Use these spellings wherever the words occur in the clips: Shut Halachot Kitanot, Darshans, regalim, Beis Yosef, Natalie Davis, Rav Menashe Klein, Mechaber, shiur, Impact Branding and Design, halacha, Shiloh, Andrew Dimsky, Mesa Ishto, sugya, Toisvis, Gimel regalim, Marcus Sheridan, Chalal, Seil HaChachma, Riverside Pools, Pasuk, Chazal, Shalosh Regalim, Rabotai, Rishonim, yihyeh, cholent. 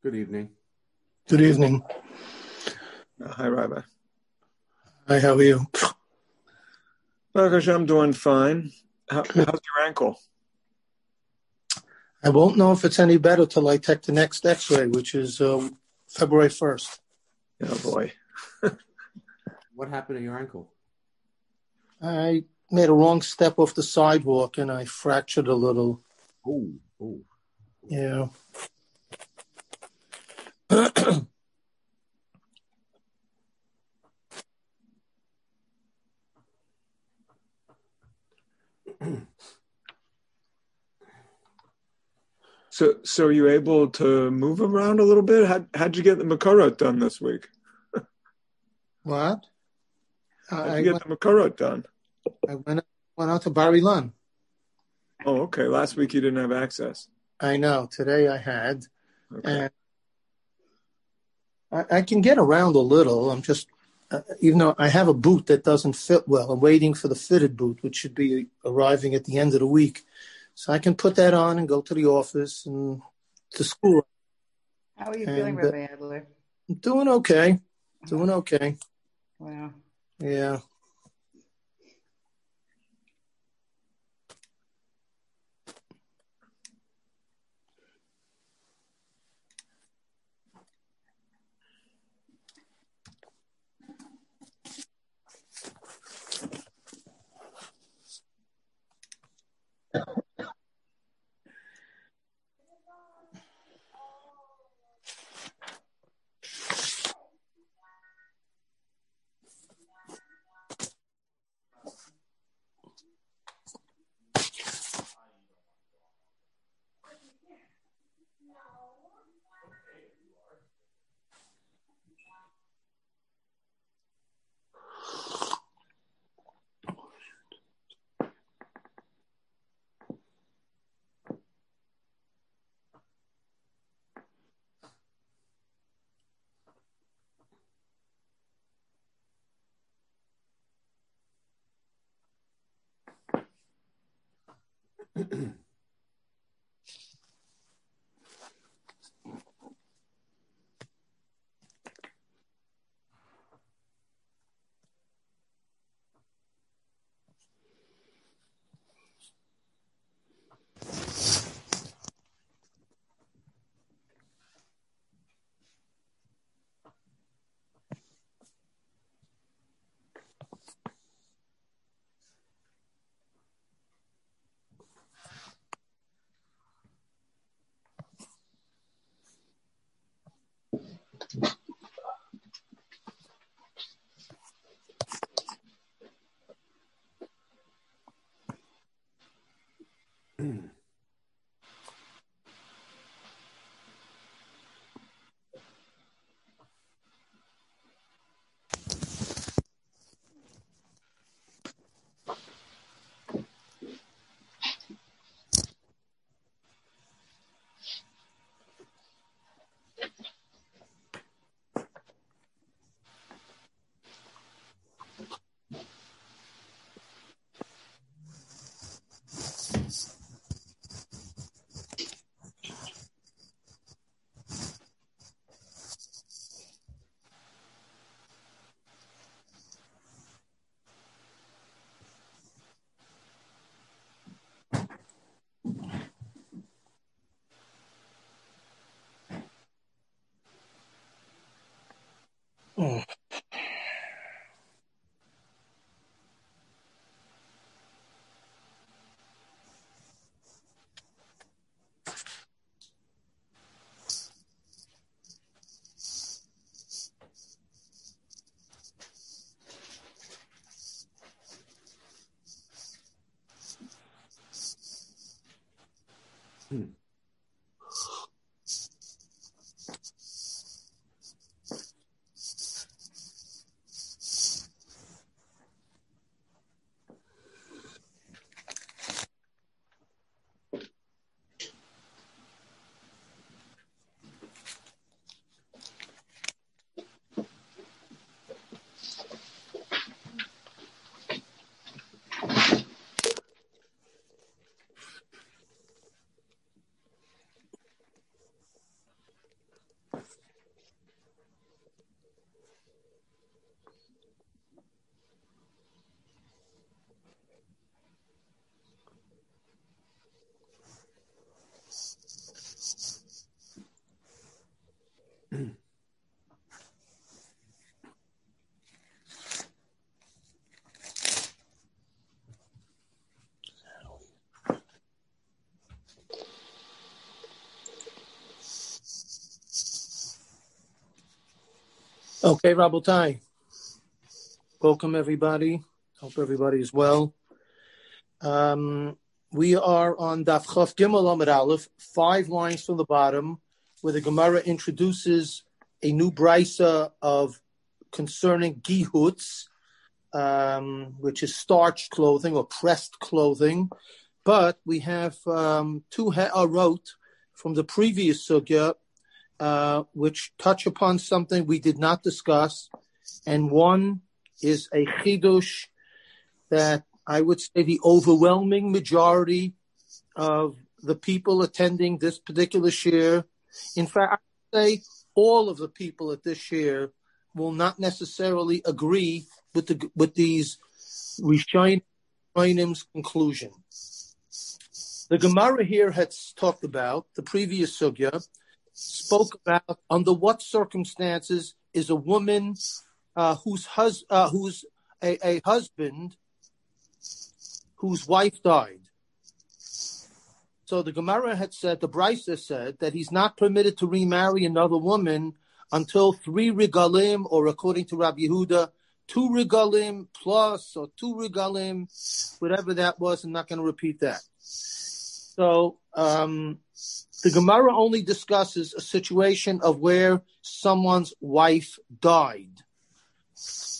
Good evening. Good evening. Hi, Ryba. Hi, how are you? I'm doing fine. How's your ankle? I won't know if it's any better till I take the next x-ray, which is February 1st. Oh, boy. What happened to your ankle? I made a wrong step off the sidewalk, and I fractured a little. Oh. Yeah. So are you able to move around a little bit? How'd you get the Ma'arot done this week? What? How'd you get the Ma'arot done? I went out to Bar-Ilan. Oh, okay. Last week you didn't have access. I know. Today I had. Okay. And I can get around a little. I'm just, even though I have a boot that doesn't fit well, I'm waiting for the fitted boot, which should be arriving at the end of the week. So I can put that on and go to the office and to school. How are you feeling, Rav Adler? I'm doing okay. Wow. Yeah. Oh. Okay, Rabotai. Welcome, everybody. Hope everybody is well. We are on Davchof Gimel Amidalef, 5 lines from the bottom, where the Gemara introduces a new brisa of concerning gihuts, which is starched clothing or pressed clothing. But we have two he'arot from the previous sugya, which touch upon something we did not discuss. And one is a chidush that I would say the overwhelming majority of the people attending this particular shiur, in fact, I would say all of the people at this shiur, will not necessarily agree with these Rishonim conclusion. The Gemara here had talked about, the previous sugya, spoke about under what circumstances is a woman whose husband, whose wife died. So the Gemara had said, the Bryce said, that he's not permitted to remarry another woman until 3 regalim, or according to Rabbi Yehuda, 2 regalim plus, or 2 regalim, whatever that was. I'm not going to repeat that. So the Gemara only discusses a situation of where someone's wife died.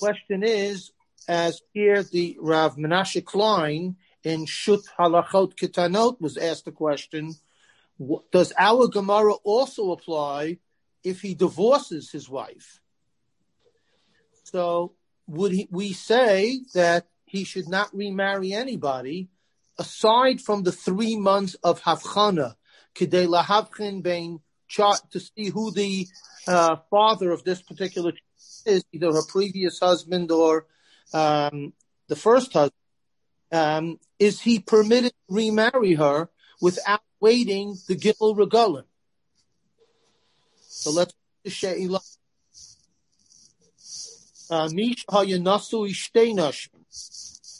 Question is, as here the Rav Menashe Klein in Shut Halachot Kitanot was asked the question, does our Gemara also apply if he divorces his wife? So we say that he should not remarry anybody aside from the 3 months of Havchana, kidei lahavchin bein, to see who the father of this particular child is, either her previous husband or the first husband. Is he permitted to remarry her without waiting the gimel regalim? So let's the sheila.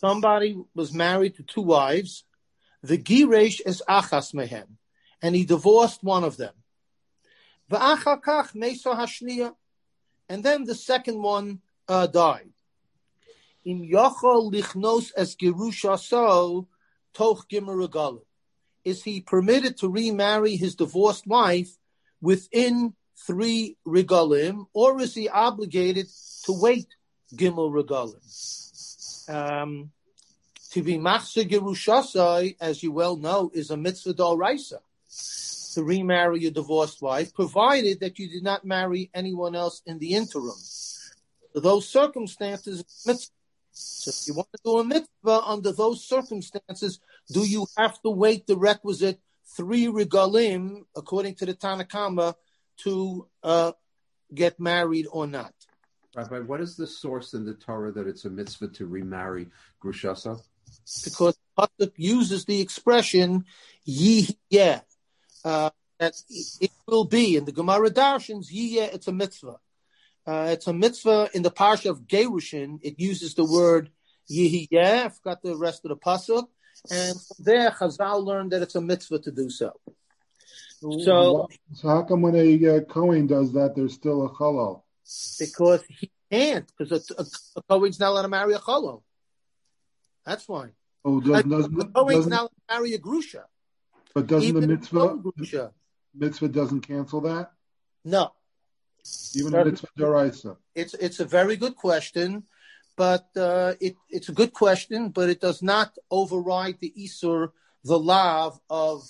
Somebody was married to 2 wives. The giresh is achas mehem, and he divorced one of them. V'achar kach mesa hashniya, and then the second one died. Im yochol lichnos es gerushaso toch gimel regalim. Is he permitted to remarry his divorced wife within 3 regalim, or is he obligated to wait gimel regalim? To be machzir gerushaso, as you well know, is a mitzvah d'oraisa, to remarry your divorced wife, provided that you did not marry anyone else in the interim. So those circumstances, mitzvah. So if you want to do a mitzvah under those circumstances, do you have to wait the requisite 3 regalim, according to the Tanakhama, to get married or not? Rabbi, what is the source in the Torah that it's a mitzvah to remarry Grushasa? Because Pasuk uses the expression yihyeh, that it will be. In the Gemara Darshans, yihyeh, it's a mitzvah. It's a mitzvah in the parsha of Gerushin. It uses the word yihyeh. I forgot the rest of the Pasuk. And from there, Chazal learned that it's a mitzvah to do so. So how come when a Kohen does that, there's still a chalal? Because he can't, because a Kohen's not allowed to marry a chalal. That's why. Oh, a Kohen's not allowed to marry a Grusha. But doesn't even the mitzvah doesn't cancel that? No. Even the mitzvah d'oraisa. It's a very good question, but it's a good question, but it does not override the Isur, the Lav of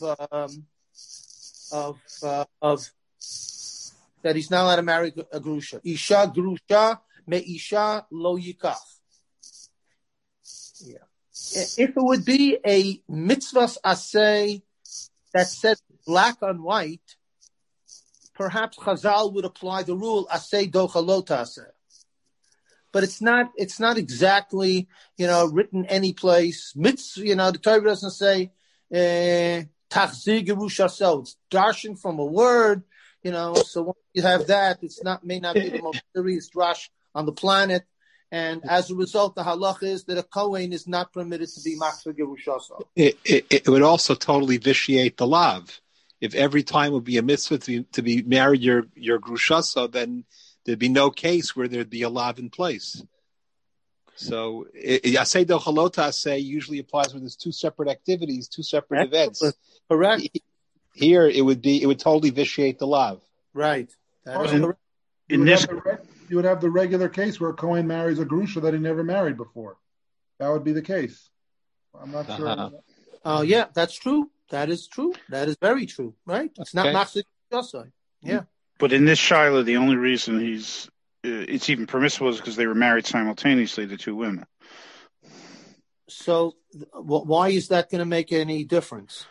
that he's not allowed to marry a grusha. Isha grusha me isha lo yikach. Yeah. If it would be a mitzvah asay that said black on white, perhaps Chazal would apply the rule asay dochalot asay. But it's not exactly, written any place. Mitzvah, the Torah doesn't say tachzir gerushaso. It's darshan from a word. So once you have that, it may not be the most serious drash on the planet. And as a result, the halacha is that a Kohen is not permitted to be machzir gerushaso. It would also totally vitiate the Lav. If every time would be a mitzvah to be married your grushaso, then there'd be no case where there'd be a lav in place. So aseh del halota aseh usually applies when there's two separate activities, two separate events. Correct. Here it would totally vitiate the lav. Right. You would have the regular case where a Kohen marries a Grusha that he never married before. That would be the case. I'm not sure. Yeah, that's true. That is true. That is very true, right? It's not machzir gerushaso. Yeah. But in this Shiloh, the only reason it's even permissible is because they were married simultaneously, the two women. So why is that going to make any difference?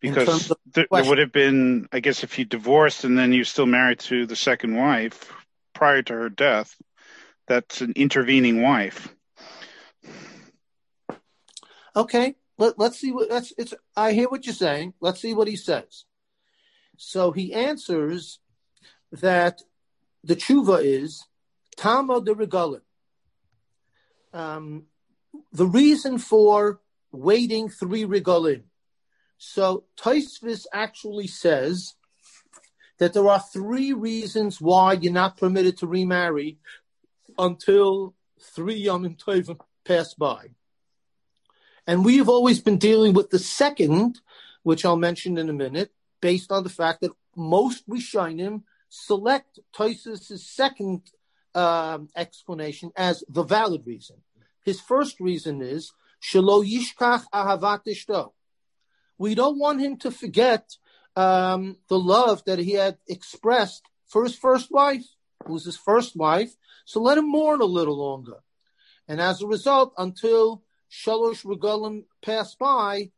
Because there would have been, I guess, if you divorced and then you're still married to the second wife prior to her death, that's an intervening wife. Okay, let's see what it's. I hear what you're saying. Let's see what he says. So he answers that the tshuva is tama de regalim. The reason for waiting 3 regalim. So Toisvis actually says that there are 3 reasons why you're not permitted to remarry until 3 yomim tovim pass by. And we've always been dealing with the second, which I'll mention in a minute, based on the fact that most Rishonim select Toisvis' second explanation as the valid reason. His first reason is, Shelo yishkach ahavat ishto. We don't want him to forget the love that he had expressed for his first wife, who was his first wife. So let him mourn a little longer. And as a result, until Shalosh Regalim pass by,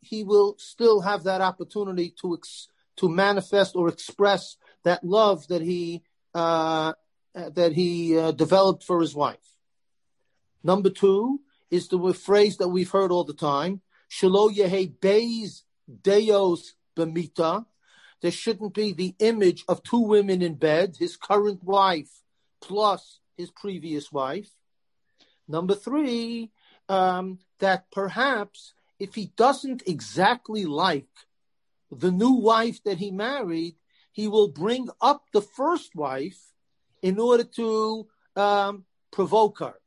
he will still have that opportunity to manifest or express that love that he developed for his wife. Number 2 is the phrase that we've heard all the time. Shelo yihyeh beis deos b'mita. There shouldn't be the image of 2 women in bed, his current wife plus his previous wife. Number 3, that perhaps if he doesn't exactly like the new wife that he married, he will bring up the first wife in order to provoke her.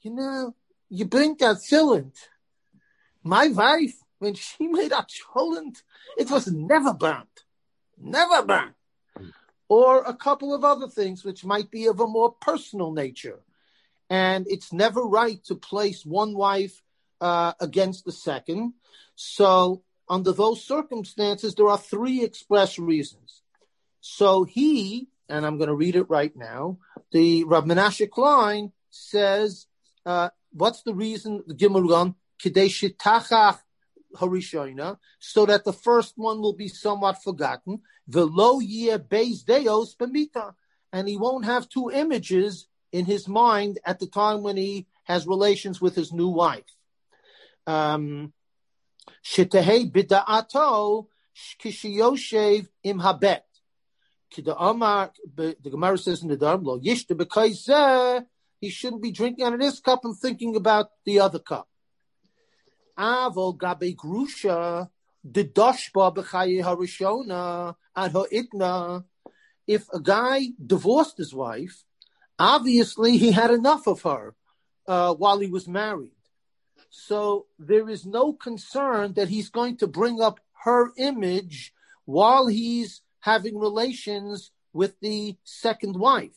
You bring that silent. My wife, when she made a cholent, it was never burnt. Never burnt. Or a couple of other things which might be of a more personal nature. And it's never right to place one wife against the second. So under those circumstances, there are 3 express reasons. So he, and I'm going to read it right now, the Rav Menashe Klein says, what's the reason, the Gemara, so that the first one will be somewhat forgotten, and he won't have 2 images in his mind at the time when he has relations with his new wife. The Gemara says in the Darm, he shouldn't be drinking out of this cup and thinking about the other cup. Avol gabe grusha the dashba b'chaye harishona ad ha'itna. If a guy divorced his wife, obviously he had enough of her while he was married. So there is no concern that he's going to bring up her image while he's having relations with the second wife.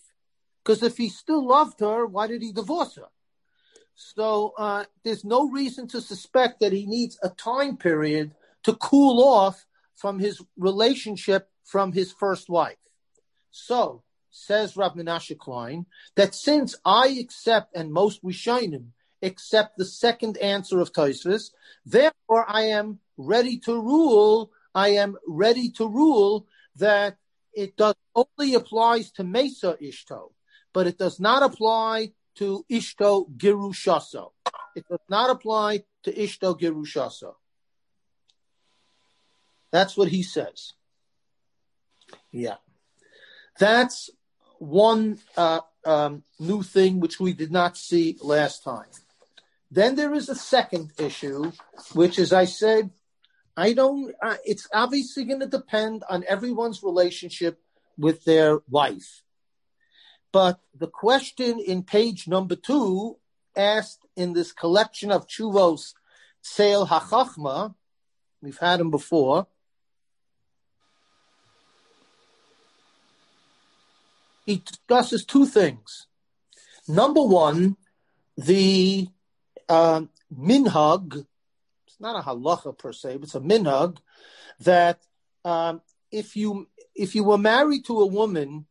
Because if he still loved her, why did he divorce her? So there's no reason to suspect that he needs a time period to cool off from his relationship from his first wife. So, says Rav Menashe Klein, that since I accept, and most Rishonim accept the second answer of Toisvis, therefore I am ready to rule that it does only applies to Mesa Ishto, but it does not apply to ishto girushaso. It does not apply to ishto girushaso. That's what he says. Yeah. That's one new thing which we did not see last time. Then there is a second issue, which, as I said, it's obviously going to depend on everyone's relationship with their wife. But the question in page number 2, asked in this collection of Chuvos, Seil HaChachma, we've had them before, he discusses two things. Number one, the minhag, it's not a halacha per se, but it's a minhag, that if you were married to a woman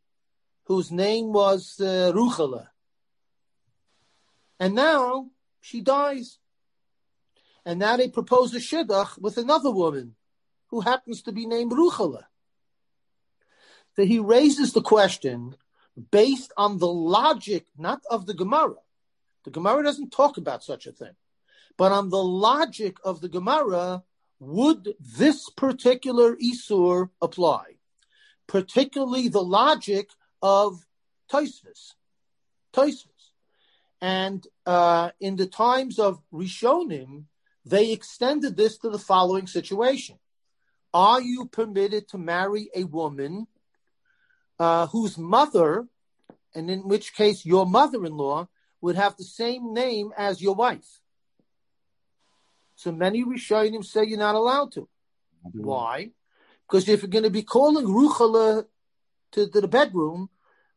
whose name was Ruchala, and now she dies, and now they propose a shidduch with another woman who happens to be named Ruchala. So he raises the question, based on the logic, not of the Gemara. The Gemara doesn't talk about such a thing. But on the logic of the Gemara, would this particular Isur apply? Particularly the logic of Toisvis. And in the times of Rishonim, they extended this to the following situation. Are you permitted to marry a woman whose mother, and in which case your mother-in-law, would have the same name as your wife? So many Rishonim say you're not allowed to. Mm-hmm. Why? Because if you're going to be calling Ruchala to the bedroom,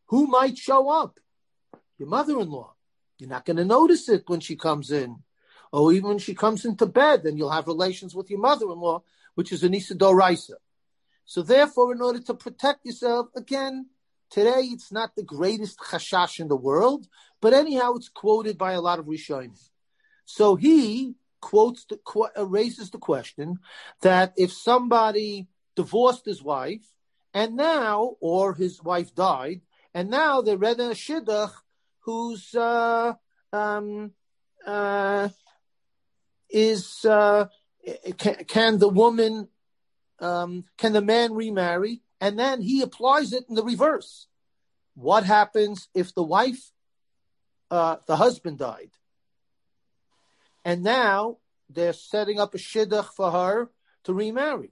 who might show up? Your mother-in-law. You're not going to notice it when she comes in. Or even when she comes into bed, then you'll have relations with your mother-in-law, which is an Issa Doraisa. So therefore, in order to protect yourself, again, today it's not the greatest chashash in the world, but anyhow, it's quoted by a lot of Rishonim. So he raises the question that if somebody divorced his wife, and now, or his wife died, and now they read a shidduch who's can the man remarry? And then he applies it in the reverse. What happens if the wife, the husband died? And now they're setting up a shidduch for her to remarry.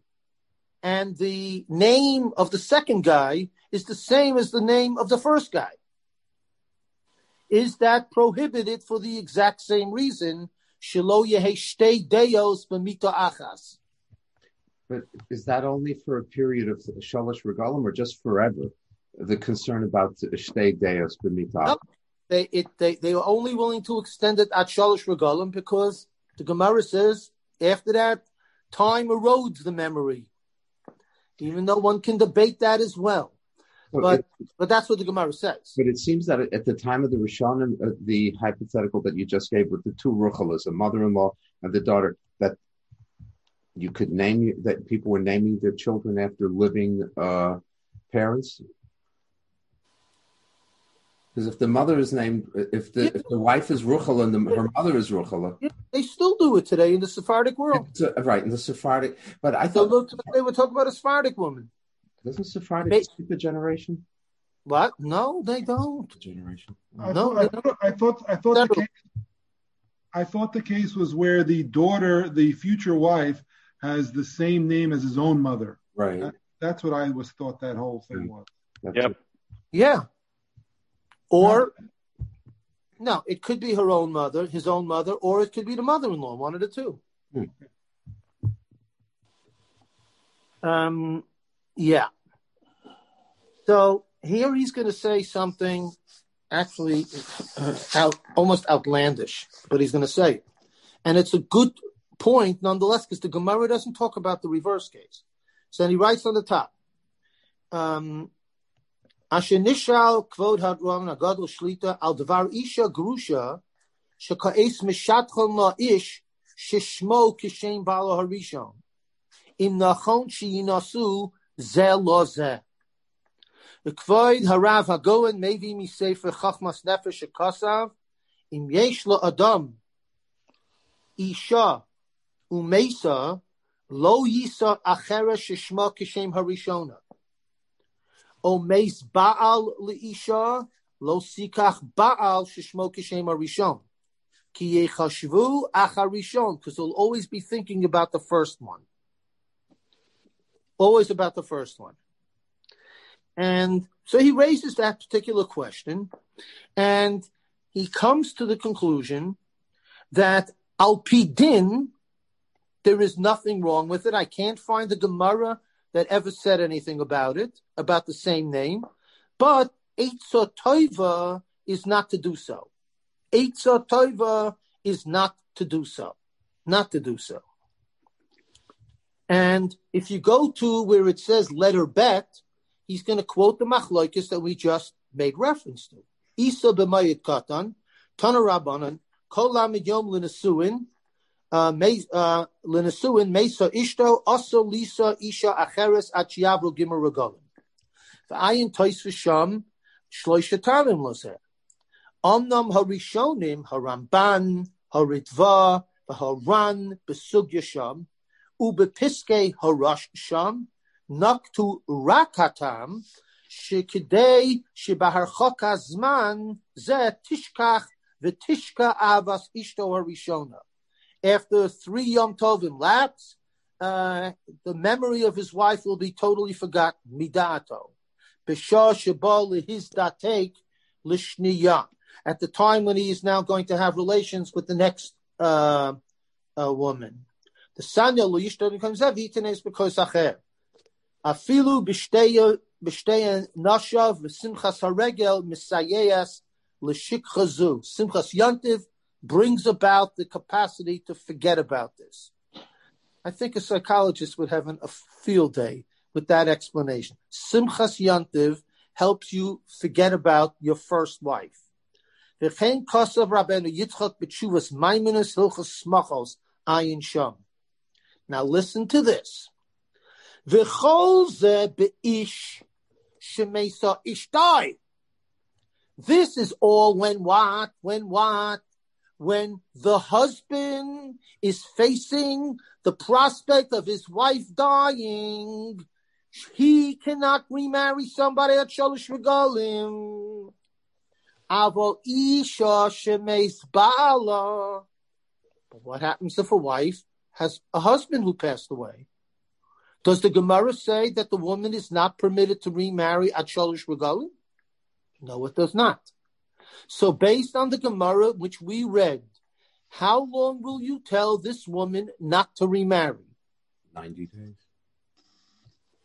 And the name of the second guy is the same as the name of the first guy. Is that prohibited for the exact same reason? Shelo yehe shtei deos b'mita achas. But is that only for a period of Shalosh Regalim or just forever? The concern about Shtei Deos B'mitah. They were only willing to extend it at Shalosh Regalim because the Gemara says after that, time erodes the memory. Even though one can debate that as well. But that's what the Gemara says. But it seems that at the time of the Rishonim, the hypothetical that you just gave with the two Ruchalas, the mother-in-law and the daughter, that you could name that people were naming their children after living parents, because if the mother is named, if the wife is Ruchala and her mother is Ruchala, they still do it today in the Sephardic world. Right in the Sephardic, but I thought they were talking about a Sephardic woman. Doesn't Sephardic skip a generation? What? No, they don't. Generation. I thought the case was where the daughter, the future wife, has the same name as his own mother. Right. That's what I was thought that whole thing was. Yep. Yeah. Or, no, it could be her own mother, his own mother, or it could be the mother-in-law, one of the two. Hmm. Yeah. So here he's going to say something actually almost outlandish, but he's going to say it. And it's a good point nonetheless, because the Gemara doesn't talk about the reverse case. So then he writes on the top, Asher nishal kvod hadron agadol shlita al dvar isha grusha sheka'es mishatchon la'ish shishmo kishem balo harishon im nachon she'inasu ze lo ze. The Kvoid Harav Hagoen Mevi Misefer Chachmas Nefesh Akasav Im Yeshla Adam Isha Umesa Lo Yisa Achera Shishma Kishem Harishona Omes Baal Leisha Lo Sikach Baal Shishmo Kishem Harishon Ki Yechashvu Acharishon, because they'll always be thinking about the first one. And so he raises that particular question, and he comes to the conclusion that al pi din, there is nothing wrong with it. I can't find the Gemara that ever said anything about it, about the same name. But Eitzah Toiva is not to do so. Eitzah Toiva is not to do so. Not to do so. And if you go to where it says letter bet, he's going to quote the Machlokes that we just made reference to. Isa b'mayit katan, Tana Rabbanan, Kol Lamid Yom L'Nesuin, Mesa Ishto, Oso Lisa Isha Acheres Achiavro Gimel Regalim. V'ayin Toisvis Sham, Shloisha Tarim Lozer. Omnam Harishonim, Haramban, Haritva, Haran, Besugya Sham, Ubepiske Harash Sham, Naktu Rakatam, Shikidei Shibaharchoka Zman, Ze Tishkach, Vitishka Avas Ishto Harishona. After 3 Yom Tovim lapse, the memory of his wife will be totally forgotten. Midato. B'shah sheba lehiz datek lishniyah. At the time when he is now going to have relations with the next woman. The sanya lo yishton comes out v'yitenes b'kos acher. Afilu b'shtei nashav v'simchas haregel misayeyas l'shikchazu. Simchas yantiv brings about the capacity to forget about this. I think a psychologist would have a field day with that explanation. Simchas yantiv helps you forget about your first wife. V'chein kosav Rabbeinu Yitzchak b'tshuvas maiminus hilchos smachos ayin sham. Now listen to this. V'chol ze b'ish shemesa ishtai. This is all when what? When what? When the husband is facing the prospect of his wife dying, he cannot remarry somebody at Shalosh Regalim. Avo isha shemeis ba'ala. But what happens if a wife has a husband who passed away? Does the Gemara say that the woman is not permitted to remarry at Shalosh Regalim? No, it does not. So based on the Gemara, which we read, how long will you tell this woman not to remarry? 90 days.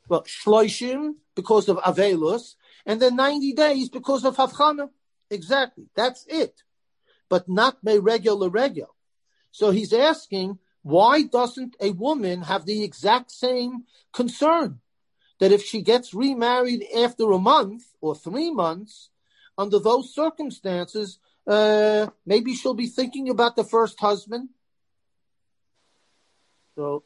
Well, shloishim, because of Avelus, and then 90 days because of Havchana. Exactly. That's it. But not meregel. So he's asking, why doesn't a woman have the exact same concern? That if she gets remarried after a month or 3 months, under those circumstances, maybe she'll be thinking about the first husband. So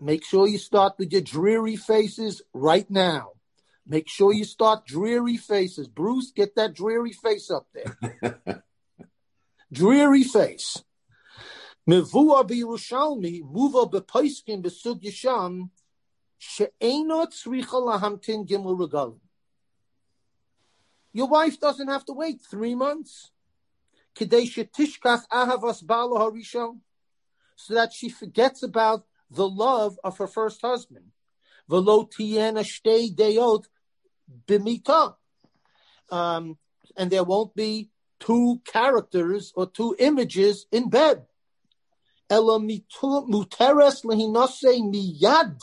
make sure you start with your dreary faces right now. Make sure you start dreary faces. Bruce, get that dreary face up there. Dreary face. Mevua b'Yerushalmi, muva b'Paiskim b'Sug Yisham, she'enot tzricha lahamtin gimel regalim. Your wife doesn't have to wait 3 months. Kidei shetishkach ahavas ba'ala harishon, so that she forgets about the love of her first husband. V'lo tiyena shtei deyot b'mita. And there won't be 2 characters or 2 images in bed. Ela muteres lehinase miyad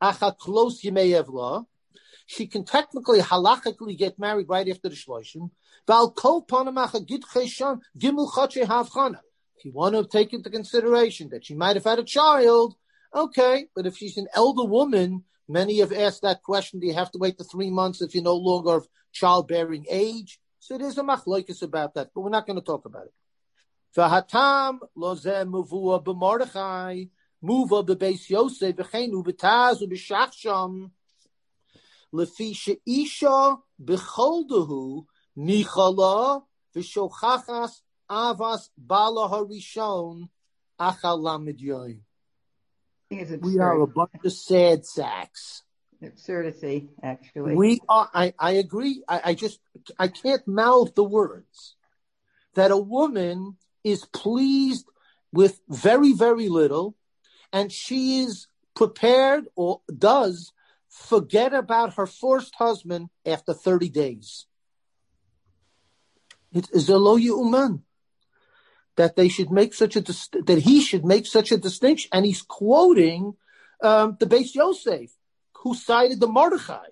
achaklos yemei evla. She can technically, halachically get married right after the shloshim. If you want to take into consideration that she might have had a child, okay. But if she's an elder woman, many have asked that question, do you have to wait the 3 months if you're no longer of childbearing age? So there's a machlokes about that, but we're not going to talk about it. V'hatam lo zeh muvua b'Mordechai, muvua b'beis Yosef, v'cheinu b'taz u'b'shachsham, Lefi she'isha b'choldehu nichala v'shochachas avas bala harishon achalamid yoyim. We are a bunch of sad sacks. Absurdity, actually. We are. I agree. I can't mouth the words that a woman is pleased with very, very little, and she is prepared or does forget about her first husband after 30 days. It is a lo yu'uman that they should make such a distinction, and he's quoting the Beis Yosef, who cited the Mordechai,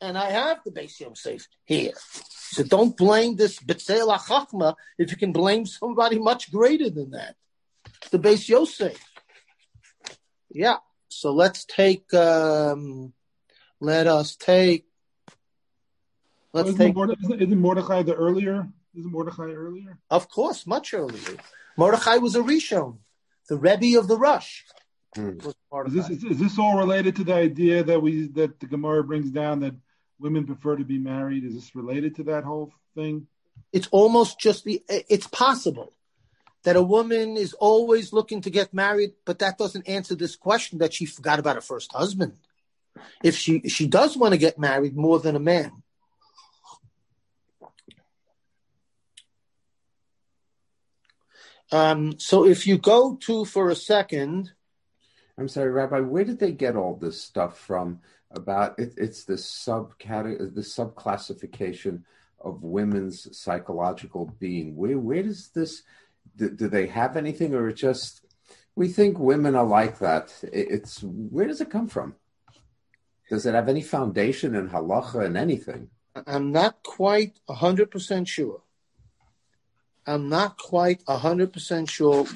and I have the Beis Yosef here. So don't blame this B'tzel HaChachma if you can blame somebody much greater than that. The Beis Yosef. Yeah. So let's take. Let's take. Isn't Mordechai earlier? Of course, much earlier. Mordechai was a Rishon, the Rebbe of the Rush. Is this all related to the idea that the Gemara brings down that women prefer to be married? Is this related to that whole thing? It's almost it's possible that a woman is always looking to get married, but that doesn't answer this question that she forgot about her first husband. If she does want to get married more than a man. So if you go to, for a second... I'm sorry, Rabbi, where did they get all this stuff from about it's the subcategory, the subclassification of women's psychological being? Where does this... Do they have anything, or it's just... We think women are like that. Where does it come from? Does it have any foundation in halacha and anything? I'm not quite 100% sure.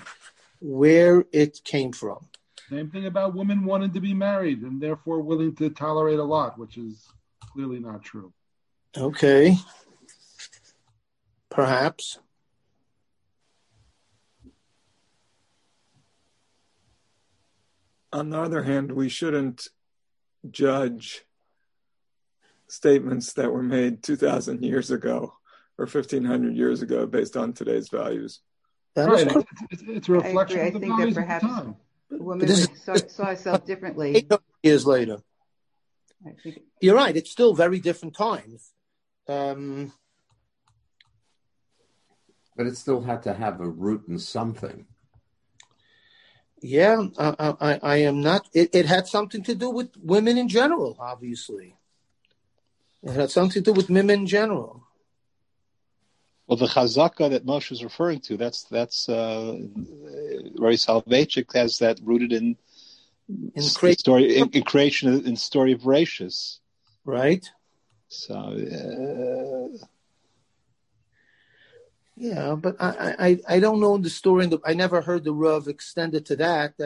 Where it came from. Same thing about women wanting to be married and therefore willing to tolerate a lot, which is clearly not true. Okay. Perhaps. On the other hand, we shouldn't judge statements that were made 2,000 years ago or 1,500 years ago based on today's values. Right. It's a reflection of the values of the time. A woman saw herself differently. 8 years later. You're right. It's still very different times. But it still had to have a root in something. Yeah, I am not. It had something to do with women in general, obviously. It had something to do with women in general. Well, the chazaka that Moshe is referring to, that's very salvific, has that rooted in creation, in story of Rashis. Right. So, yeah, but I don't know the story. I never heard the Rav extended to that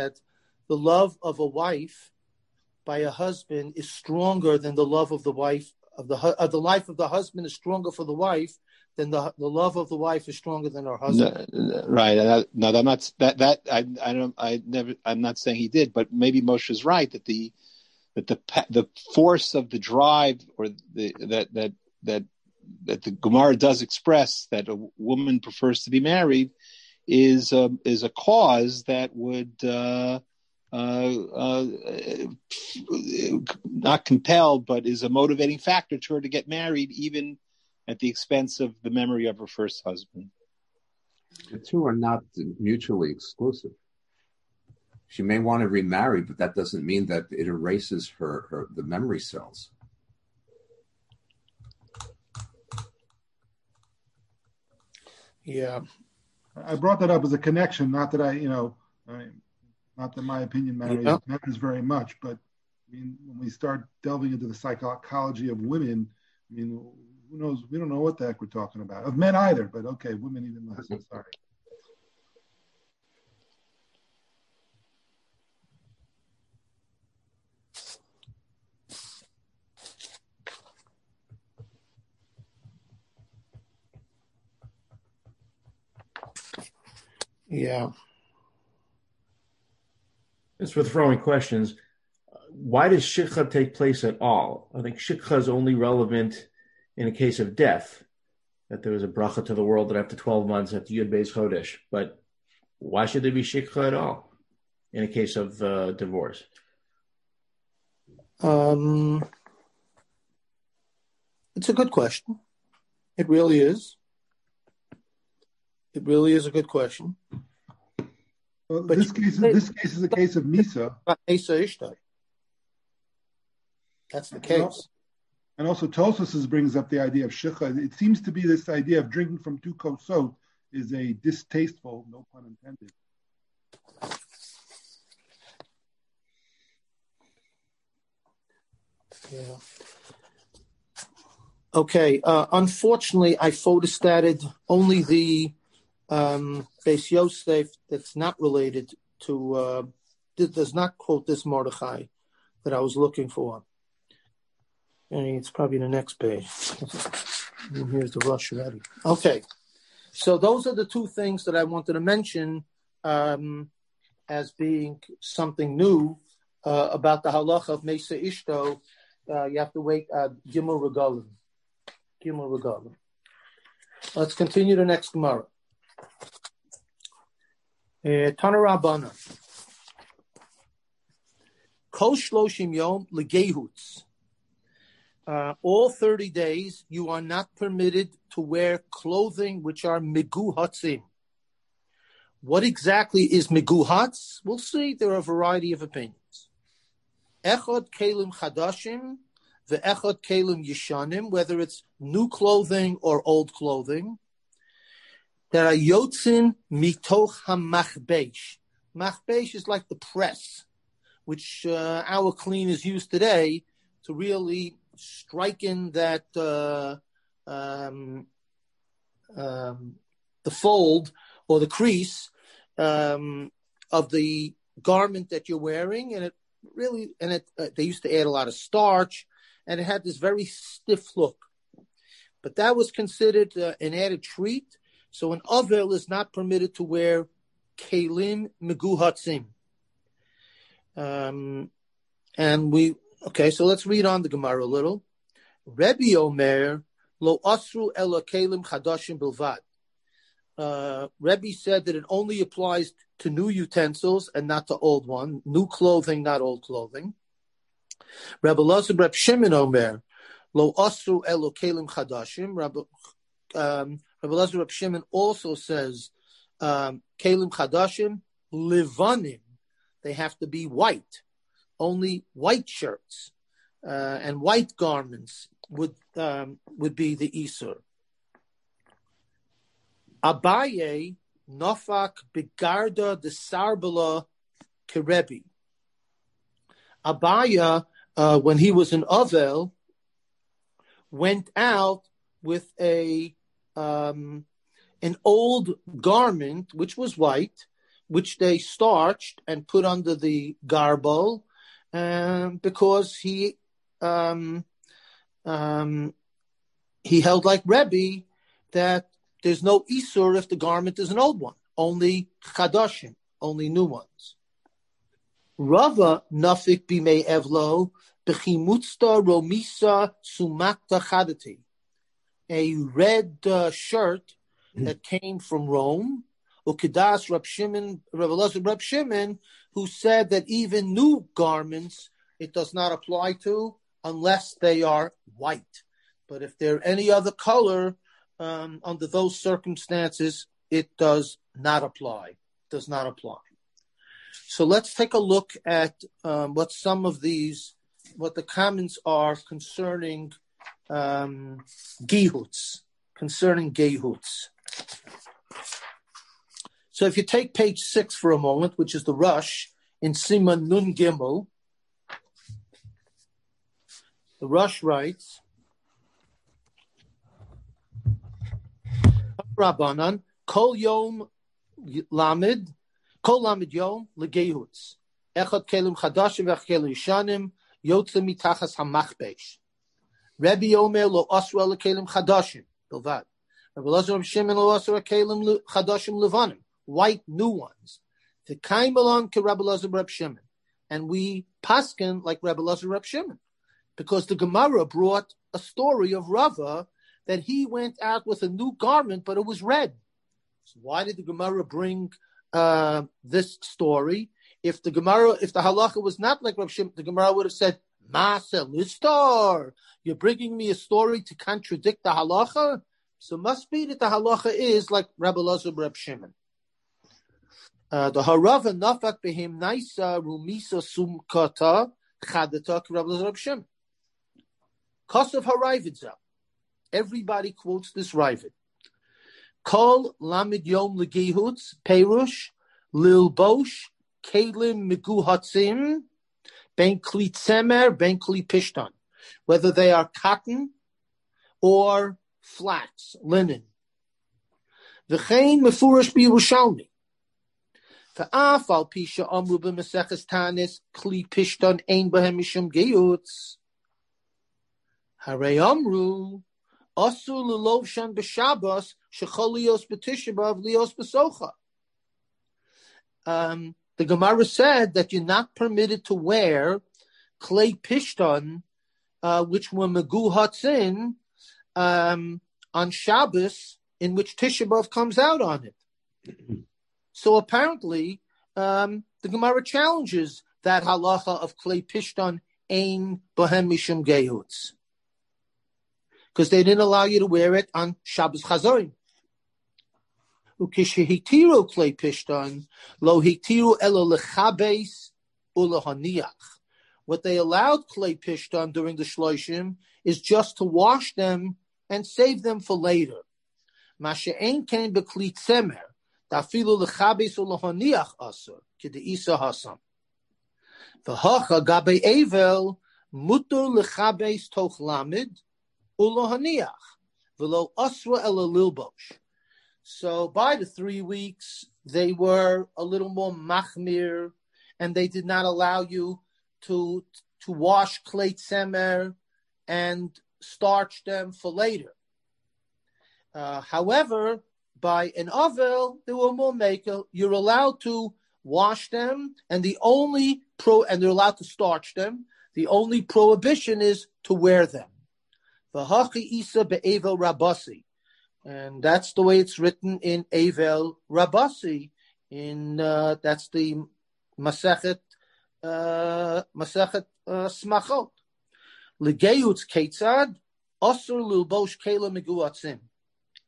the love of a wife by a husband is stronger than the love of the wife of the life of the husband is stronger for the wife. Then the love of the wife is stronger than her husband. No, right? I'm not that. I'm not saying he did, but maybe Moshe is right that the force of the drive or that the Gemara does express that a woman prefers to be married is a cause that would not compel, but is a motivating factor to her to get married, even at the expense of the memory of her first husband. The two are not mutually exclusive. She may want to remarry, but that doesn't mean that it erases the memory cells. Yeah. I brought that up as a connection, not that my opinion matters very much, but I mean, when we start delving into the psychology of women, I mean, who knows? We don't know what the heck we're talking about. Of men either, but okay, women even less. I'm sorry. Yeah. As for throwing questions, why does shikha take place at all? I think shikha is only relevant in a case of death, that there was a bracha to the world that after 12 months, after Yud Beis Chodesh. But why should there be shikha at all in a case of divorce? It's a good question. It really is. A good question. Well, this case is a case of Mesa. Mesa Ishto. That's the case. And also Toisvis brings up the idea of shikha. It seems to be this idea of drinking from two kosot is a distasteful, no pun intended. Yeah. Okay. Unfortunately, I photostated only the Beis Yosef that's not related to, that does not quote this Mordechai that I was looking for. And it's probably the next page. Here's the rush already. Okay. So those are the two things that I wanted to mention as being something new about the halacha of Mesa Ishto. You have to wait Gimel regalim. Let's continue the next Gemara. Tana Rabbana. Kol shloshim yom legehuts. All 30 days, you are not permitted to wear clothing which are meguhatzim. What exactly is meguhatz? We'll see. There are a variety of opinions. Echod kelim chadashim, the echod kelim yishanim, whether it's new clothing or old clothing. There are yotzin mitoch hamachbesh. Machbesh is like the press, which our cleaners use today to really strike in that the fold or the crease of the garment that you're wearing, and it really they used to add a lot of starch, and it had this very stiff look. But that was considered an added treat. So an ovel is not permitted to wear kelim meguhatzim. Okay, so let's read on the Gemara a little. Rebbe Omer lo asru ela kelim chadashim bilvad. Rebbe said that it only applies to new utensils and not to old one. New clothing, not old clothing. Rebbe Lazar, Rebbe Shimon Omer lo asru ela kelim chadashim. Rebbe Lazar, Rebbe Shimon also says kelim chadashim livanim. They have to be white. Only white shirts and white garments would be the Isur. Abaye nafak begarda de sarbala kerebi. Abaya, when he was in Ovel, went out with an old garment, which was white, which they starched and put under the garbol, because he held like Rebbe that there's no Isur if the garment is an old one, only chadashim, only new ones. Rava nafik bimei evlo b'chimutsta romisa sumakta chadati, a red shirt that came from Rome. Ukedas Rav Shimon, who said that even new garments, it does not apply to unless they are white. But if they're any other color, under those circumstances, it does not apply. So let's take a look at what the comments are concerning gihuts, So if you take page 6 for a moment, which is the rush in Siman Nun Gimel, the rush writes, Rabbanan kol yom lamed, kol lamed yom legehuts, echad kelim chadashim v'echad kelim yishanim, yotzim mitachas hamachbesh. Rebbe Omer lo asru ala kelim chadashim bilvad. Rebbe Elazar Reb Shimon lo asru ala kelim chadashim levanim. White new ones, the kaim belong to Rebbe Elazar Reb Shimon, and we paskin like Rebbe Elazar Reb Shimon, because the Gemara brought a story of Rava that he went out with a new garment, but it was red. So why did the Gemara bring this story? If the Gemara, if the halacha was not like Reb Shimon, the Gemara would have said, "Masa listar, you're bringing me a story to contradict the halacha." So it must be that the halacha is like Rebbe Elazar Reb Shimon. The harava nafak behim naisa rumisa sumkata chadata Rebbe Elazar Reb Shimon. Kosev haravidza. Everybody quotes this ravid. Kol lamid yom legihuts perush lilbosh kelim miguhatzim ben kli tzemer ben kli pishtan. Whether they are cotton or flax, linen. V'chein mefurish b'Yerushalmi. V'af al pisha amru b'meseches tanis kli pishtan ein b'hem mishum geyutz. Harei amru asur l'lovshan b'shabas shechol lios b'tisha b'av lios b'socha. The Gemara said that you're not permitted to wear clay pishtan, which were meguhatzin, on Shabbos, in which Tisha B'Av comes out on it. So apparently, the Gemara challenges that halacha of klei pishtan ein bohem mishum gehutz, because they didn't allow you to wear it on Shabbos Chazorim. Ukishehitiru klei pishtan lo hitiru elo lechabes ulahaniach. What they allowed clay pishtan during the shloshim is just to wash them and save them for later. Mashe'en came bekli tzemer dafilu lechabes ulahaniach asur k'deisa hasam. V'hacha gabe evel mutur lechabes toch lamid ulahaniach v'lo asra ela lilbosh. So by the 3 weeks they were a little more machmir, and they did not allow you to wash clay tzemer and starch them for later. However, by an ovel, they were more maker. You're allowed to wash them, and they're allowed to starch them. The only prohibition is to wear them. V'hachi isa be'evel rabasi, and that's the way it's written in Evel Rabasi. In that's the Masechet. Masachet smachot legeyutz keitzad asur lilbosh kelim meguatzim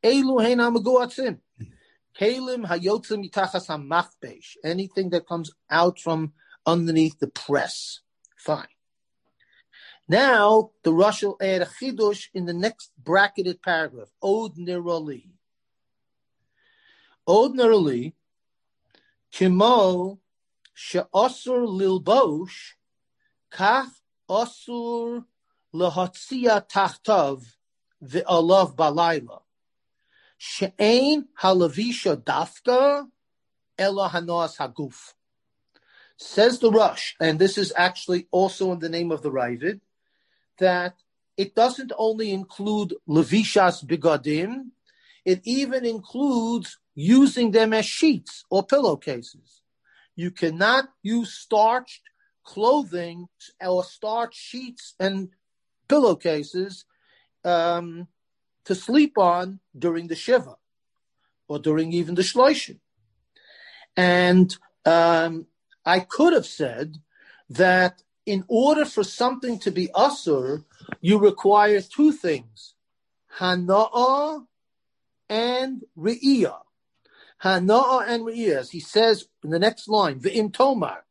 elu heina meguatzim kelim hayotzim mitachas hamachbesh, anything that comes out from underneath the press. Fine. Now the Rosh will add a chidush in the next bracketed paragraph. Ordinarily, kimo she'asur lilbosh, kach asur lehatzia tachtav ve'alav balayla. She'ein halavisha dafka ela hanas haguf. Says the Rosh, and this is actually also in the name of the Ravid, that it doesn't only include levishas bigadim, it even includes using them as sheets or pillowcases. You cannot use starched clothing or starched sheets and pillowcases to sleep on during the Shiva or during even the Shloshim. And I could have said that in order for something to be asur, you require two things, hana'ah and re'iyah. Hana'ah and re'iyah. He says in the next line, v'im tomar.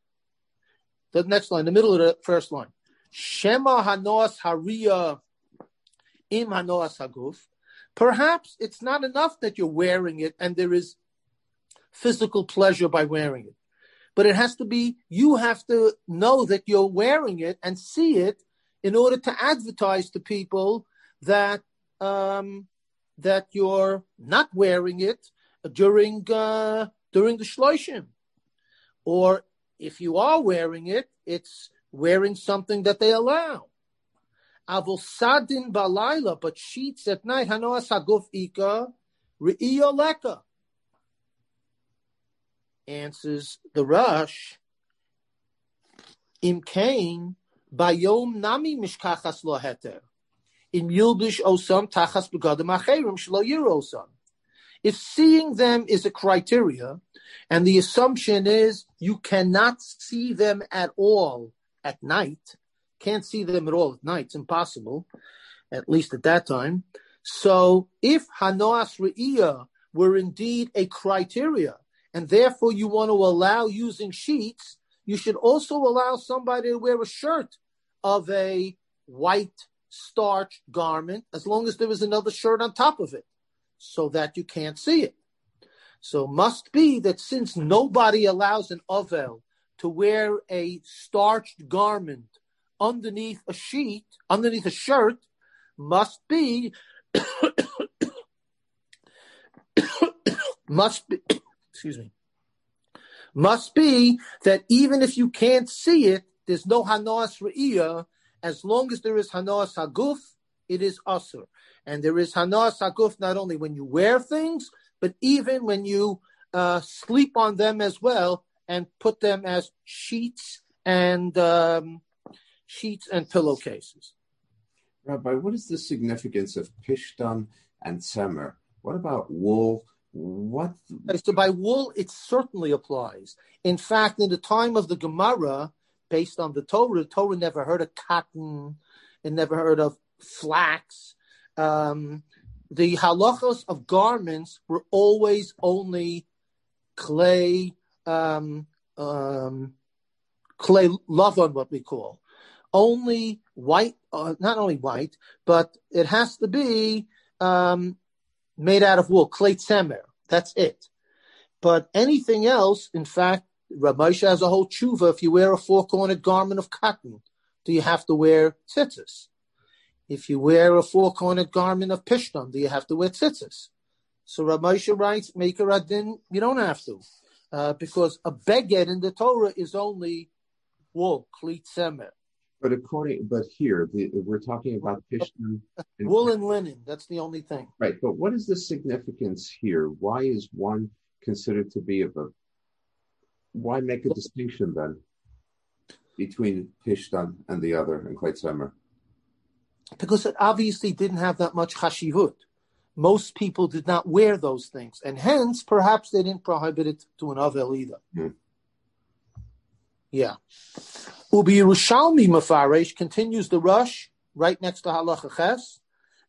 The next line, the middle of the first line. Shema hana'as hariyah im hana'as haguf. Perhaps it's not enough that you're wearing it and there is physical pleasure by wearing it. But it has to be, you have to know that you're wearing it and see it in order to advertise to people that, that you're not wearing it during the shloshim, or if you are wearing it, it's wearing something that they allow. Avol sadin balayla, but sheets at night. Hanoas haguf ika re'iyo leka. Answers the Rosh. Im kain bayom nami mishkachas lo heter. Im yilbish osam tachas begadim acherim shlo yir osam. If seeing them is a criteria, and the assumption is you cannot see them at all at night, can't see them at all at night, it's impossible, at least at that time. So if Hanoas Re'iyah were indeed a criteria, and therefore you want to allow using sheets, you should also allow somebody to wear a shirt of a white starched garment as long as there is another shirt on top of it so that you can't see it. So must be that since nobody allows an ovel to wear a starched garment underneath a sheet, underneath a shirt, must be, must be that even if you can't see it, there's no hanas re'iyah. As long as there is hanas haguf, it is asur. And there is hanas haguf not only when you wear things, but even when you sleep on them as well and put them as sheets and pillowcases. Rabbi, what is the significance of pishtan and tzemer? What about wool? What? So by wool, it certainly applies. In fact, in the time of the Gemara, based on the Torah never heard of cotton, it never heard of flax. The halachos of garments were always only clay lavon, what we call. Only white, not only white, but it has to be made out of wool, clay tzemer. That's it. But anything else, in fact, Rav Menashe has a whole tshuva. If you wear a four-cornered garment of cotton, do you have to wear tzitzis? If you wear a four-cornered garment of pishtan, do you have to wear tzitzis? So Rav Menashe writes, Meikar Adin, you don't have to, because a beged in the Torah is only wool, kli tzemer. But here we're talking about pishtan, wool and linen. That's the only thing, right? But what is the significance here? Why is one considered to be Why make a distinction then between pishtan and the other and klei tzemer? Because it obviously didn't have that much chashivut. Most people did not wear those things, and hence perhaps they didn't prohibit it to an ovel either. Yeah. Ubi Yerushalmi Mefaresh continues the rush right next to halacha ches.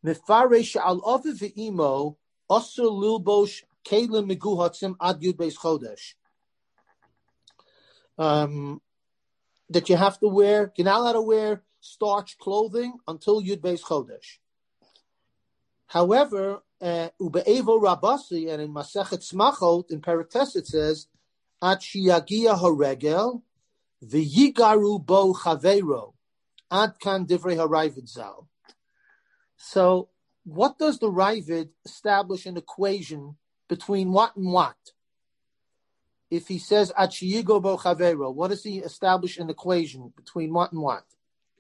Mefaresh al ovel ve'imo asur lilbosh kelim miguhatzim ad yud beis chodesh. That you have to wear, you're not allowed to wear starched clothing until Yud Beis Chodesh. However, Ube'evo Rabasi, and in Masechet Smachot, in Periktes, it says, At shiyagia haregel, v'yigaru bo chaveiro, ad kan divrei haravid zal. So, what does the Ravid establish an equation between what and what? If he says "achiyigo bo chavero," what does he establish an equation between what and what?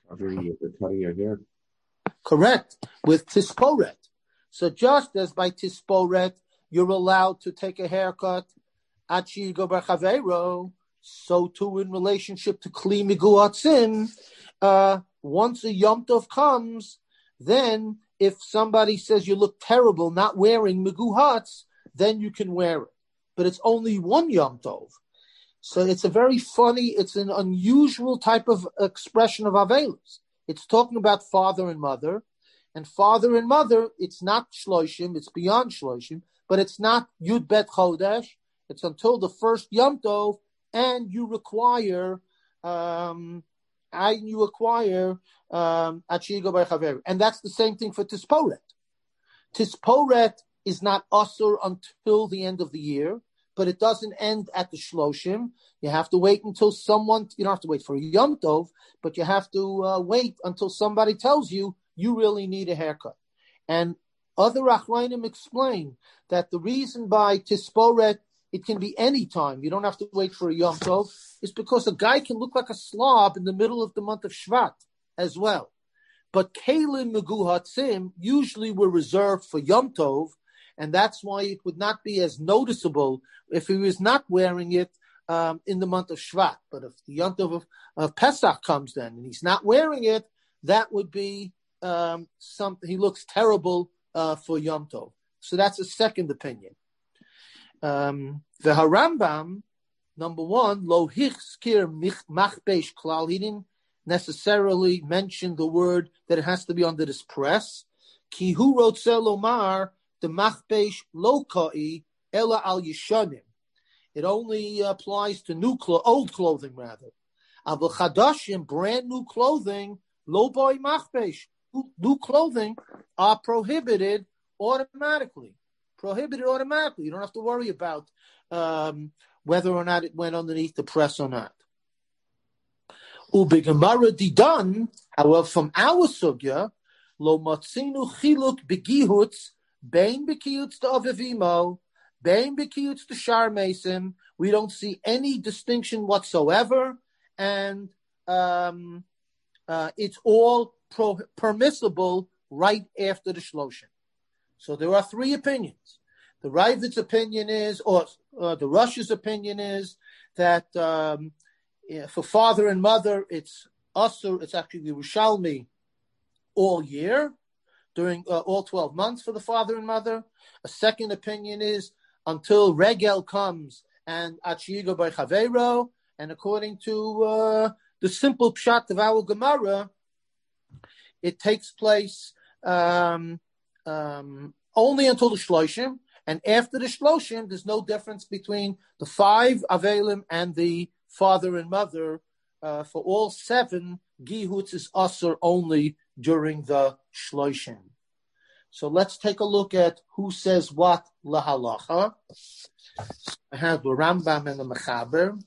Cutting your hair. Correct, with tisporet. So just as by tisporet you're allowed to take a haircut, achiyigo bo chavero, so too in relationship to kli miguatzim. Once a Yom Tov comes, then if somebody says you look terrible not wearing miguhatz, then you can wear it. But it's only one Yom Tov. So it's a very funny, it's an unusual type of expression of Avelis. It's talking about father and mother. And father and mother, it's not Shloshim, it's beyond Shloshim, but it's not Yud Bet Chodesh. It's until the first Yom Tov, and you require Achigo Bar Chaver. And that's the same thing for Tisporet. Tisporet is not asur until the end of the year, but it doesn't end at the shloshim. You have to wait until someone, you don't have to wait for a Yom Tov, but you have to wait until somebody tells you, you really need a haircut. And other Achronim explain that the reason by Tisporet, it can be any time, you don't have to wait for a Yom Tov, is because a guy can look like a slob in the middle of the month of Shvat as well. But Kalim Meguhatzim usually were reserved for Yom Tov, and that's why it would not be as noticeable if he was not wearing it in the month of Shvat. But if the Yom Tov of Pesach comes then and he's not wearing it, that would be something. He looks terrible for Yom Tov. So that's a second opinion. The Harambam, number one, Lo Hichskir Machbesh Klal. He didn't necessarily mention the word that it has to be under this press. Ki Hu Rotzeh Lomar. The machbesh lo ka'i ela al yishanim. It only applies to old clothing rather. Avul chadashim, brand new clothing, lo boi machbesh. new clothing are prohibited automatically. You don't have to worry about whether or not it went underneath the press or not. Ube Gemara didan, however, from our sugya, lo matzinu chiluk begihuts, bein bekiuts to avivimo, bein bekiuts to sharmesim. We don't see any distinction whatsoever, and it's all permissible right after the shloshin. So there are three opinions. The Ravid's opinion is, or the Rush's opinion is, that for father and mother, it's Isur, it's actually the Yerushalmi all year, during all 12 months for the father and mother. A second opinion is until Regel comes and Achiyigo by Chaveiro, and according to the simple pshat of our Gemara, it takes place only until the Shloshim, and after the Shloshim, there's no difference between the 5 Avelim and the father and mother. For all 7, Gihuts is Asur only during the Shloshim. So let's take a look at who says what lahalacha. I have the Rambam and the Mechaber.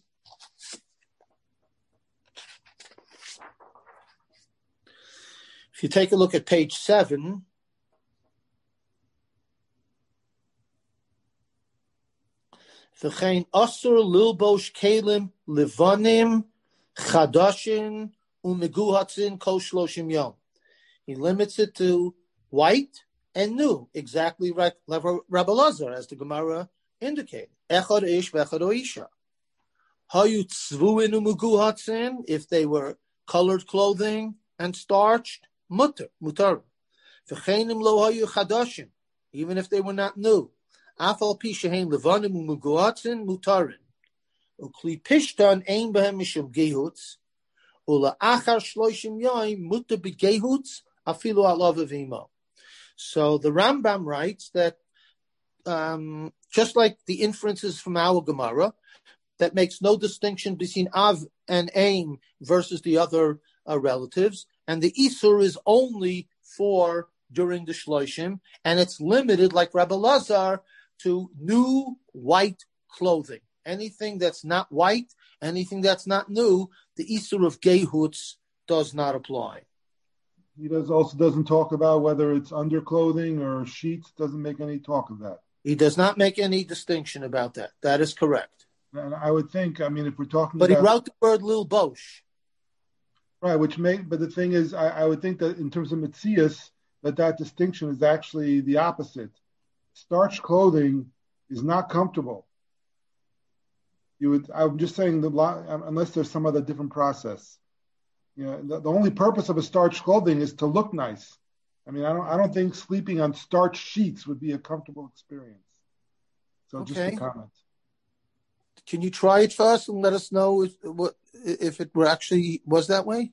If you take a look at page 7, V'chein asur lilbosh kelim levanim chadashin umeguhatzin kol shloshim yom. He limits it to white and new, exactly right, like Rabbi Lazar, as the Gemara indicated. Echad ish v'echad oisha. Hayu tzvuin umeguhatzin, if they were colored clothing and starched, mutar. V'cheinim lo hayu chadashin, even if they were not new. Afal pishahem levanim umuguatzin mutarin. Ukli pishtan ein behem mishum gehuts. Ula achar shloishim yoim muta begehuts afilu alav avimo. So the Rambam writes that just like the inferences from our Gemara, that makes no distinction between Av and Aim versus the other relatives, and the Isur is only for during the Shloshim, and it's limited, like Rabbi Lazar, to new white clothing. Anything that's not white, anything that's not new, the Isur of Gehuts does not apply. He doesn't talk about whether it's underclothing or sheets, doesn't make any talk of that. He does not make any distinction about that. That is correct. And I would think, I mean, if we're talking about... But he wrote the word Lil Bosh. Right, but the thing is, I would think that in terms of Metzias, that distinction is actually the opposite. Starched clothing is not comfortable. I'm just saying, unless there's some other different process. You know, the only purpose of a starched clothing is to look nice. I mean, I don't think sleeping on starched sheets would be a comfortable experience. So okay. Just a comment. Can you try it first and let us know if it were actually was that way?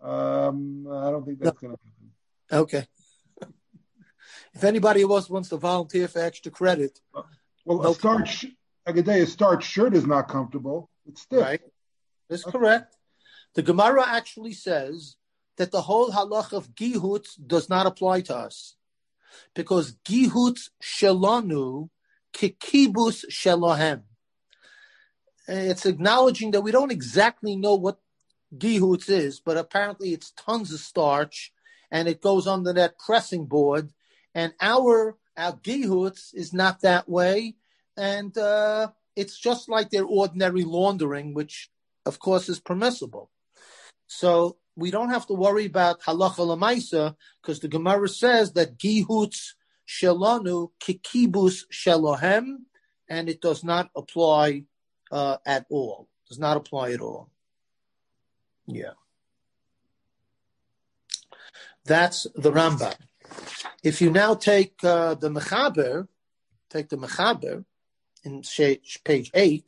I don't think that's going to happen. Okay. If anybody wants to volunteer for extra credit. Well, no a starched shirt is not comfortable. It's stiff. Right. That's correct. The Gemara actually says that the whole halach of gihuts does not apply to us, because gihuts shelanu kikibus shelahem. It's acknowledging that we don't exactly know what gihuts is, but apparently it's tons of starch, and it goes under that pressing board, and our gihuts is not that way, and it's just like their ordinary laundering, which, of course, is permissible. So we don't have to worry about halacha l'maisa, because the Gemara says that gihuts shelanu kikibus shelohem, and it does not apply at all. Does not apply at all. Yeah. That's the Rambam. If you now take the Mechaber in page 8.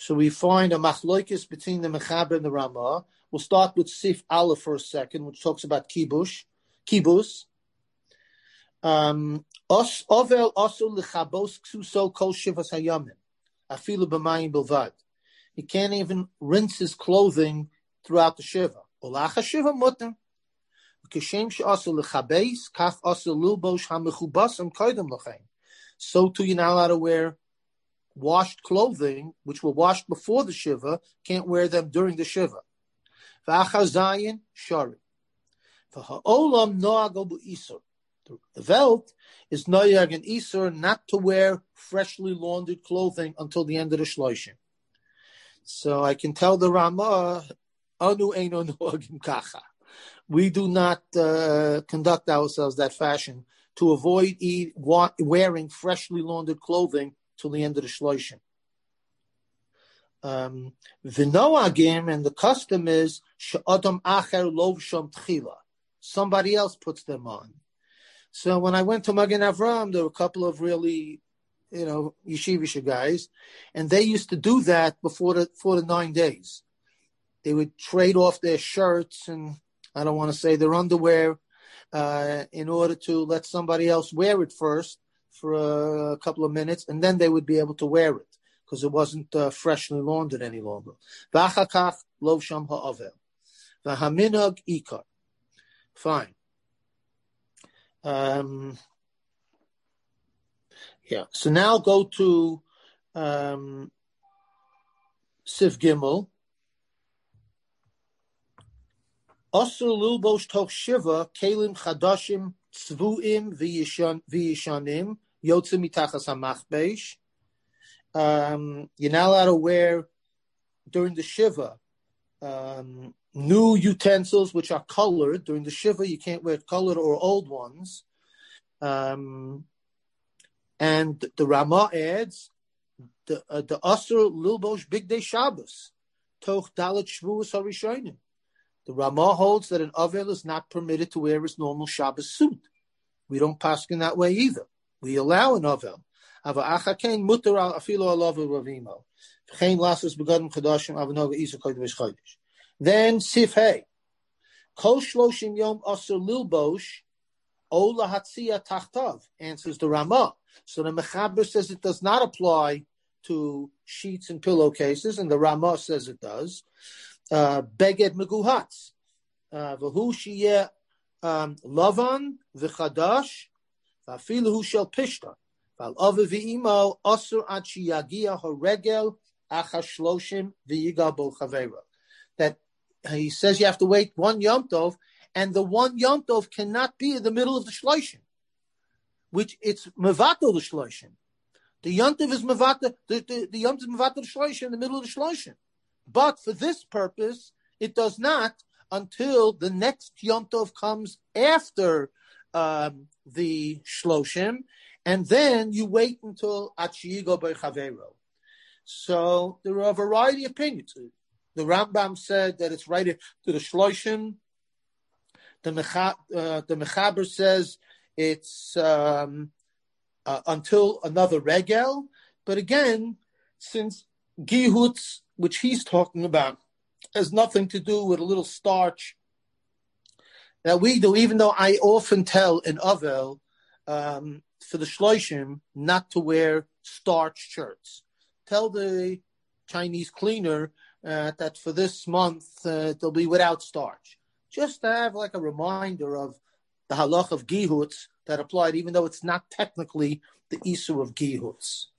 So we find a machloikis between the Mechaber and the Rambam. We'll start with Sif Aleph for a second, which talks about kibbutz. Ovel osu l'chabos ksuso kol shivas hayamim. afilu b'mayim bilvad. He can't even rinse his clothing throughout the shiva. Olacha shiva mutter. So too, you're not allowed to wear washed clothing, which were washed before the shiva, can't wear them during the shiva. The Welt is noyag and Isur not to wear freshly laundered clothing until the end of the shloshim. So I can tell the Rama, anu eino noagim kacha. We do not conduct ourselves that fashion to avoid wearing freshly laundered clothing till the end of the shloshim. V'noagim, and the custom is she'adam acher lovsham tchila. Somebody else puts them on. So when I went to Magen Avram, there were a couple of really, yeshivish guys, and they used to do that before the 9 days. They would trade off their shirts and I don't want to say their underwear in order to let somebody else wear it first for a couple of minutes, and then they would be able to wear it because it wasn't freshly laundered any longer. Fine. So now go to Sif Gimel. Osur lubosh toch shiva kelim chadashim tzvuim v'yishanim yotzim mitachas hamachbesh. You're not allowed to wear during the shiva new utensils which are colored. During the shiva, you can't wear colored or old ones. And the Rama adds the osur lubosh bigdei Shabbos toch dalet shvuos harishonim. The Ramah holds that an Ovel is not permitted to wear his normal Shabbos suit. We don't paskin that way either. We allow an Ovel. Then Sifhei. Kol shloshim yom asur lilbosh o lahatzia tachtav, answers the Ramah. So the Mechaber says it does not apply to sheets and pillowcases, and the Ramah says it does. Beged meguhatz, v'hu sheyeh lavan v'chadash, v'afilu hu shel pishta, v'al ave v'imo asur ad sheyagia haregel achar shloshim v'yiga bo chaveira. That he says you have to wait one Yom Tov, and the one Yom Tov cannot be in the middle of the shloshim, which it's mevato the shloshim. The Yom Tov is mevato the Yom Tov is mevato the shloshim in the middle of the shloshim. But for this purpose, it does not until the next Yom Tov comes after the Shloshim, and then you wait until Achiyigo B'Chaveiro. So there are a variety of opinions. The Rambam said that it's right to the Shloshim. The Mechaber says it's until another Regel. But again, since gihuts, which he's talking about, has nothing to do with a little starch that we do, even though I often tell an Ovel for the Shloshim not to wear starch shirts. Tell the Chinese cleaner that for this month they'll be without starch. Just to have like a reminder of the halacha of gihuts that applied, even though it's not technically the Isur of gihuts.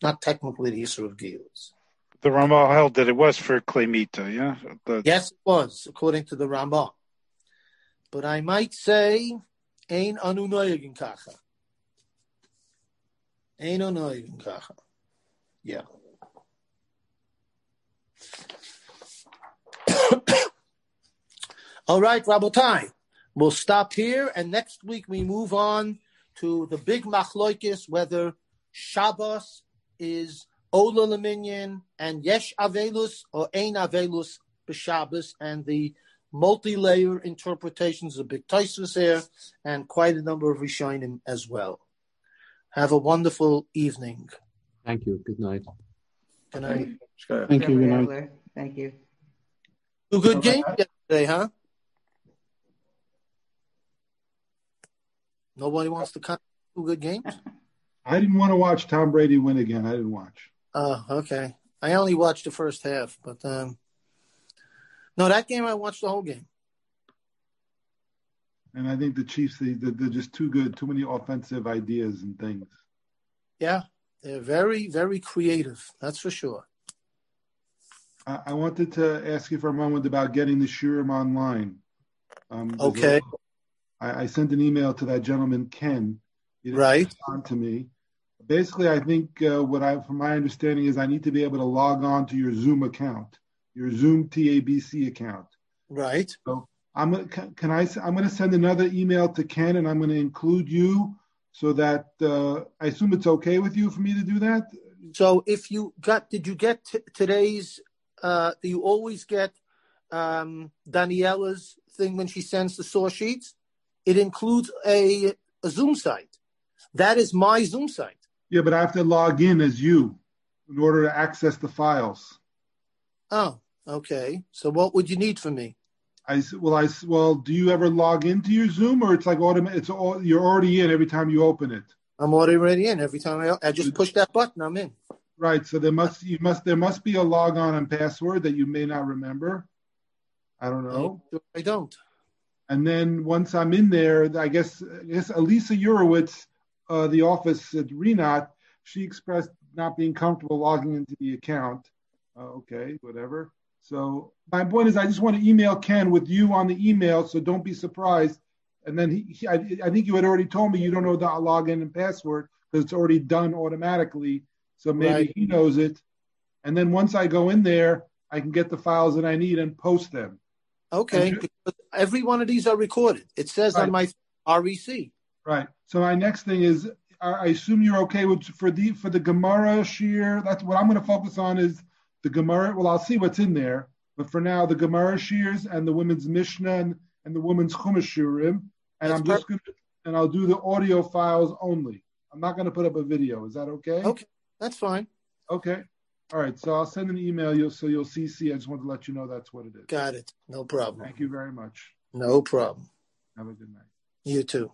The Ramah held that it was for Klemita, yeah? Yes, it was, according to the Ramah. But I might say, Ein anu noyagin kacha. Yeah. All right, Rabotai. We'll stop here, and next week we move on to the big machloikis, whether Shabbos is Ola Leminyan and Yesh Avelus or Ein Avelus B'Shabbos, and the multi-layer interpretations of Big Toisvis here, and quite a number of Rishonim as well. Have a wonderful evening. Thank you. Good night. Good night. Thank you. Good night. Thank you. A good game yesterday, huh? Nobody wants to cut two good games? I didn't want to watch Tom Brady win again. I didn't watch. Oh, okay. I only watched the first half, but no, that game I watched the whole game. And I think the Chiefs, they're just too good, too many offensive ideas and things. Yeah, they're very, very creative, that's for sure. I wanted to ask you for a moment about getting the shiurim online. Okay. I sent an email to that gentleman, Ken. He didn't respond to me. Basically, I think from my understanding is I need to be able to log on to your Zoom account, your Zoom TABC account. Right. So I'm going to send another email to Ken, and I'm going to include you so that I assume it's okay with you for me to do that. So if you got, did you get today's? Do you always get Daniela's thing when she sends the source sheets? It includes a Zoom site. That is my Zoom site. Yeah, but I have to log in as you in order to access the files. Oh, okay. So what would you need from me? Well, do you ever log into your Zoom, or it's like it's all, you're already in every time you open it? I'm already in every time I just push that button. I'm in. Right, so there must be a logon and password that you may not remember. I don't know. I don't. And then once I'm in there, I guess Elisa Urowitz, the office at Renat, she expressed not being comfortable logging into the account. Okay, whatever. So my point is, I just want to email Ken with you on the email, so don't be surprised. And then I think you had already told me you don't know the login and password because it's already done automatically. So maybe he knows it. And then once I go in there, I can get the files that I need and post them. Okay. Because every one of these are recorded. It says on my REC. Right. So my next thing is, I assume you're okay with for the Gemara shiur. That's what I'm going to focus on is the Gemara. Well, I'll see what's in there. But for now, the Gemara shiurs and the women's Mishnah and the women's Chumash shiurim. And I'll do the audio files only. I'm not going to put up a video. Is that okay? Okay. That's fine. Okay. All right. So I'll send an email. You'll CC. I just wanted to let you know that's what it is. Got it. No problem. Thank you very much. No problem. Have a good night. You too.